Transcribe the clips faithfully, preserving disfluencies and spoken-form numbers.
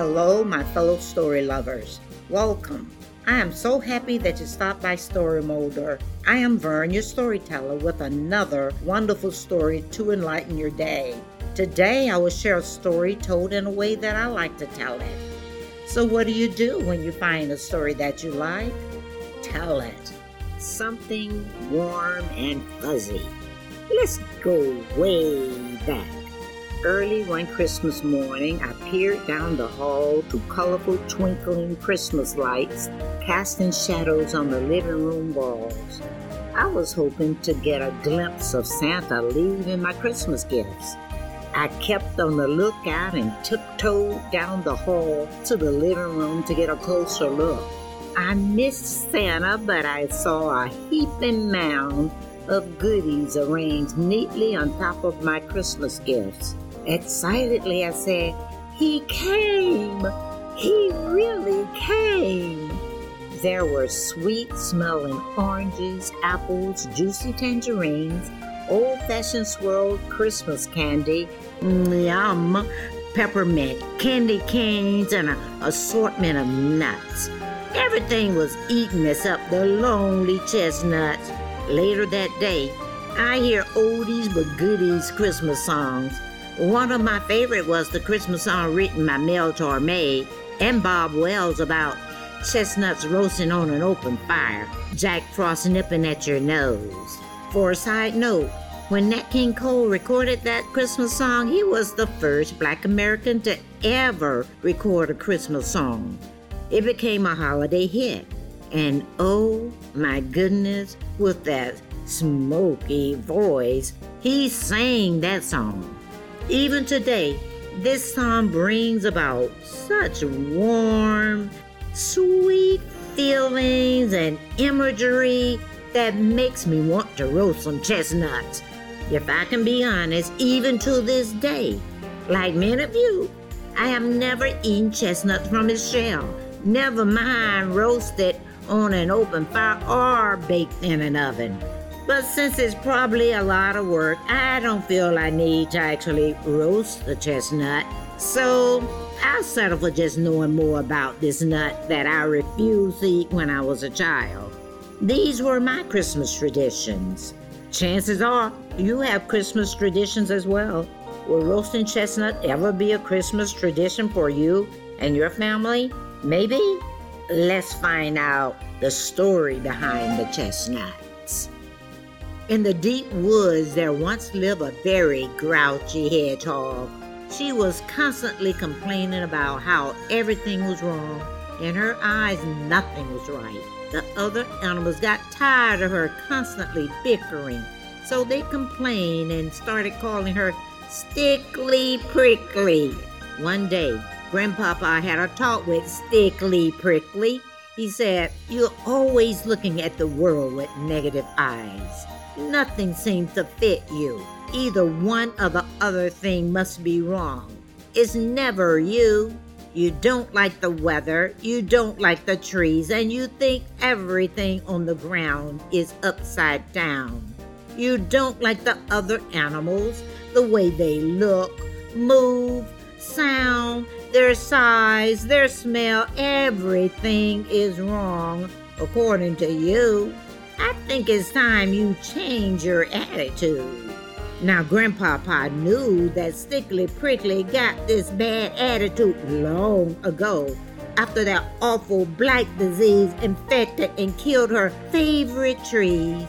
Hello, my fellow story lovers. Welcome. I am so happy that you stopped by StoryMolder. I am Vern, your storyteller, with another wonderful story to enlighten your day. Today, I will share a story told in a way that I like to tell it. So what do you do when you find a story that you like? Tell it. Something warm and fuzzy. Let's go way back. Early one Christmas morning, I peered down the hall to colorful twinkling Christmas lights casting shadows on the living room walls. I was hoping to get a glimpse of Santa leaving my Christmas gifts. I kept on the lookout and tiptoed down the hall to the living room to get a closer look. I missed Santa, but I saw a heaping mound of goodies arranged neatly on top of my Christmas gifts. Excitedly, I said, "He came! He really came!" There were sweet-smelling oranges, apples, juicy tangerines, old-fashioned swirled Christmas candy, yum, peppermint, candy canes, and an assortment of nuts. Everything was eating us up, the lonely chestnuts. Later that day, I hear oldies but goodies Christmas songs. One of my favorite was the Christmas song written by Mel Torme and Bob Wells about chestnuts roasting on an open fire, Jack Frost nipping at your nose. For a side note, when Nat King Cole recorded that Christmas song, he was the first Black American to ever record a Christmas song. It became a holiday hit. And oh my goodness, with that smoky voice, he sang that song. Even today, this song brings about such warm, sweet feelings and imagery that makes me want to roast some chestnuts. If I can be honest, even to this day, like many of you, I have never eaten chestnuts from his shell, never mind roasted on an open fire or baked in an oven. But since it's probably a lot of work, I don't feel I need to actually roast the chestnut. So I'll settle for just knowing more about this nut that I refused to eat when I was a child. These were my Christmas traditions. Chances are you have Christmas traditions as well. Will roasting chestnut ever be a Christmas tradition for you and your family? Maybe? Let's find out the story behind the chestnuts. In the deep woods, there once lived a very grouchy hedgehog. She was constantly complaining about how everything was wrong. In her eyes, nothing was right. The other animals got tired of her constantly bickering, so they complained and started calling her Stickly Prickly. One day, Grandpapa had a talk with Stickly Prickly. He said, "You're always looking at the world with negative eyes. Nothing seems to fit you. Either one or the other thing must be wrong. It's never you. You don't like the weather, you don't like the trees, and you think everything on the ground is upside down. You don't like the other animals, the way they look, move, sound, their size, their smell. Everything is wrong, according to you. I think it's time you change your attitude." Now, Grandpapa knew that Stickly Prickly got this bad attitude long ago, after that awful blight disease infected and killed her favorite trees.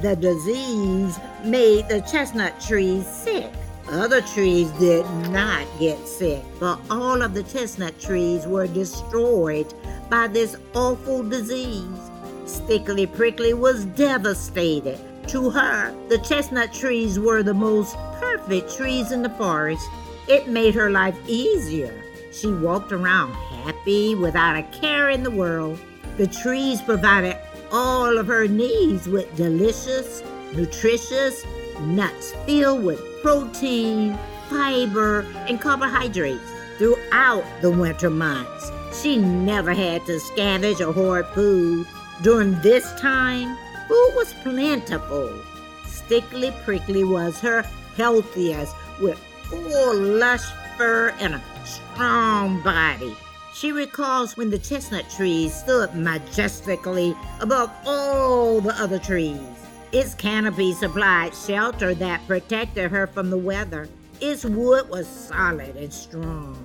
The disease made the chestnut trees sick. Other trees did not get sick, but all of the chestnut trees were destroyed by this awful disease. Stickly Prickly was devastated. To her, the chestnut trees were the most perfect trees in the forest. It made her life easier. She walked around happy without a care in the world. The trees provided all of her needs with delicious, nutritious nuts filled with protein, fiber, and carbohydrates. Throughout the winter months, she never had to scavenge or hoard food. During this time, food was plentiful. Stickly Prickly was her healthiest, with full lush fur and a strong body. She recalls when the chestnut tree stood majestically above all the other trees. Its canopy supplied shelter that protected her from the weather. Its wood was solid and strong.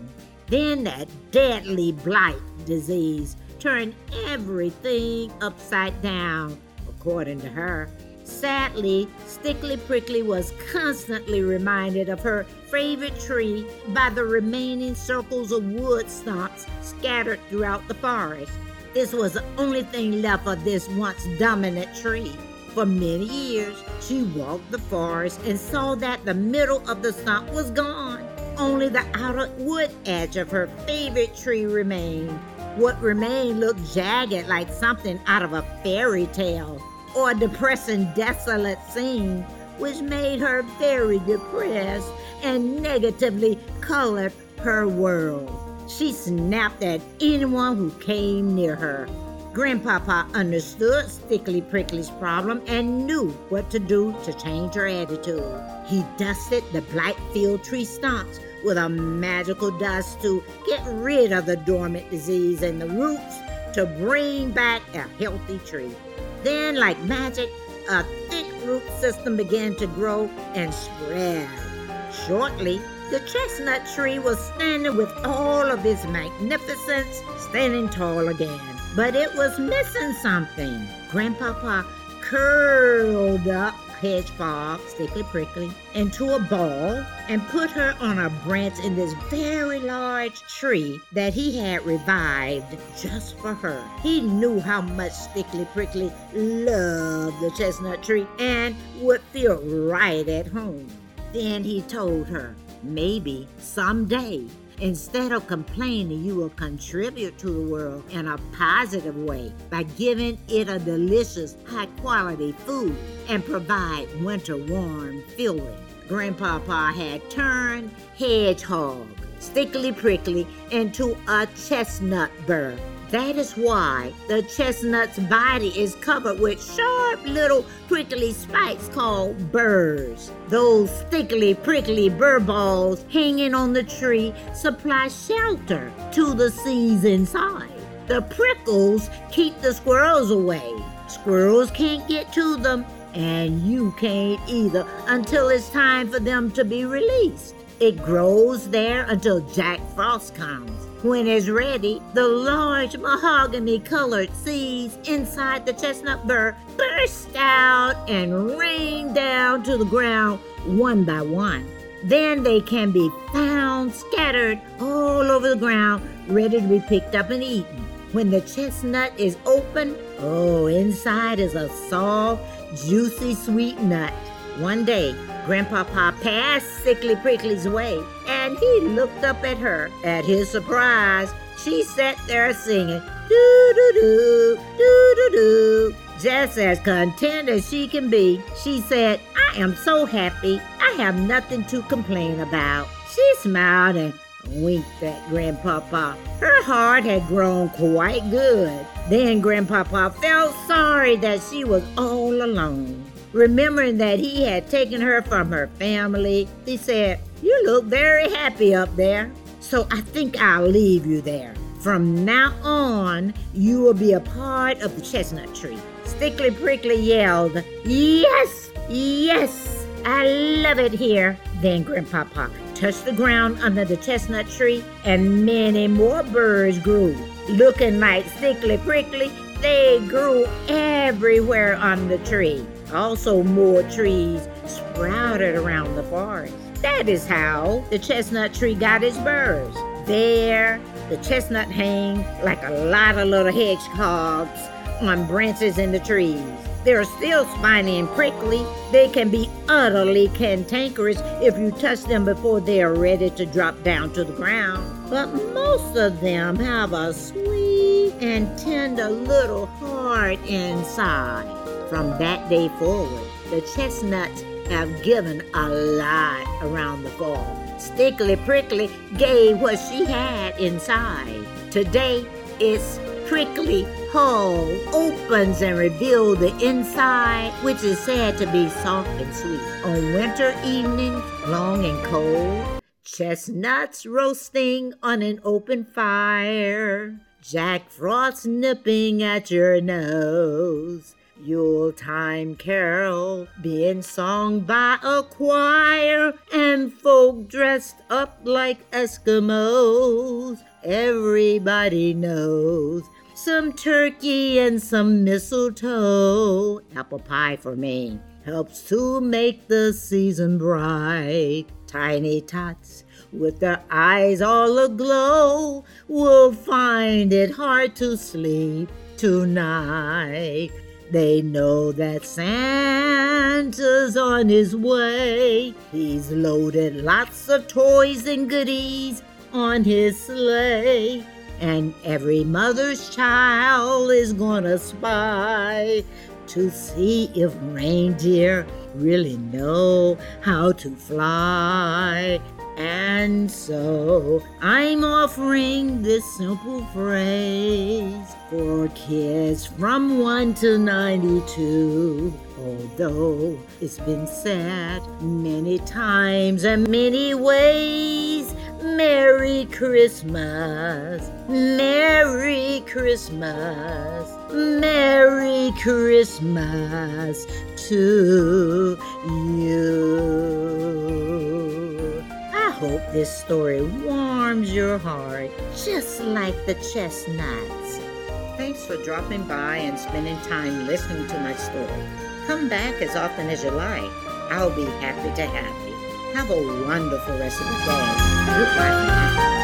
Then that deadly blight disease turned everything upside down, according to her. Sadly, Stickly Prickly was constantly reminded of her favorite tree by the remaining circles of wood stumps scattered throughout the forest. This was the only thing left of this once dominant tree. For many years, she walked the forest and saw that the middle of the stump was gone. Only the outer wood edge of her favorite tree remained. What remained looked jagged, like something out of a fairy tale or a depressing, desolate scene, which made her very depressed and negatively colored her world. She snapped at anyone who came near her. Grandpapa understood Stickly Prickly's problem and knew what to do to change her attitude. He dusted the blight-filled tree stumps with a magical dust to get rid of the dormant disease and the roots to bring back a healthy tree. Then, like magic, a thick root system began to grow and spread. Shortly, the chestnut tree was standing with all of its magnificence, standing tall again. But it was missing something. Grandpapa curled up Hedgehog, Stickly Prickly, into a ball and put her on a branch in this very large tree that he had revived just for her. He knew how much Stickly Prickly loved the chestnut tree and would feel right at home. Then he told her, maybe someday, instead of complaining, you will contribute to the world in a positive way by giving it a delicious, high-quality food and provide winter warm filling. Grandpapa had turned Hedgehog, Stickly Prickly, into a chestnut burr. That is why the chestnut's body is covered with sharp little prickly spikes called burrs. Those stickly prickly burr balls hanging on the tree supply shelter to the seeds inside. The prickles keep the squirrels away. Squirrels can't get to them, and you can't either until it's time for them to be released. It grows there until Jack Frost comes. When it's ready, the large mahogany-colored seeds inside the chestnut burr burst out and rain down to the ground one by one. Then they can be found scattered all over the ground, ready to be picked up and eaten. When the chestnut is open, oh, inside is a soft, juicy, sweet nut. One day, Grandpapa passed Stickly Prickly's way, and he looked up at her. At his surprise, she sat there singing, doo-doo-doo, doo-doo-doo. Just as content as she can be, she said, I am so happy, I have nothing to complain about. She smiled and winked at Grandpapa. Her heart had grown quite good. Then Grandpapa felt sorry that she was all alone. Remembering that he had taken her from her family, he said, you look very happy up there, so I think I'll leave you there. From now on, you will be a part of the chestnut tree. Stickly Prickly yelled, yes, yes, I love it here. Then Grandpapa touched the ground under the chestnut tree, and many more birds grew. Looking like Stickly Prickly, they grew everywhere on the tree. Also, more trees sprouted around the forest. That is how the chestnut tree got its burrs. There, the chestnut hang like a lot of little hedgehogs on branches in the trees. They're still spiny and prickly. They can be utterly cantankerous if you touch them before they are ready to drop down to the ground. But most of them have a sweet and tender little heart inside. From that day forward, the chestnuts have given a lot around the fall. Stickly Prickly gave what she had inside. Today, its prickly hull opens and reveals the inside, which is said to be soft and sweet. On winter evenings, long and cold, Chestnuts roasting on an open fire, Jack Frost nipping at your nose, Yuletime carol being sung by a choir, and folk dressed up like Eskimos. Everybody knows some turkey and some mistletoe. Apple pie for me helps to make the season bright. Tiny tots with their eyes all aglow will find it hard to sleep tonight. They know that Santa's on his way. He's loaded lots of toys and goodies on his sleigh. And every mother's child is gonna spy to see if reindeer really know how to fly. And so I'm offering this simple phrase for kids from one to ninety-two. Although it's been said many times and many ways, Merry Christmas, Merry Christmas, Merry Christmas to you. I hope this story warms your heart, just like the chestnuts. Thanks for dropping by and spending time listening to my story. Come back as often as you like. I'll be happy to have you. Have a wonderful rest of the day. Goodbye.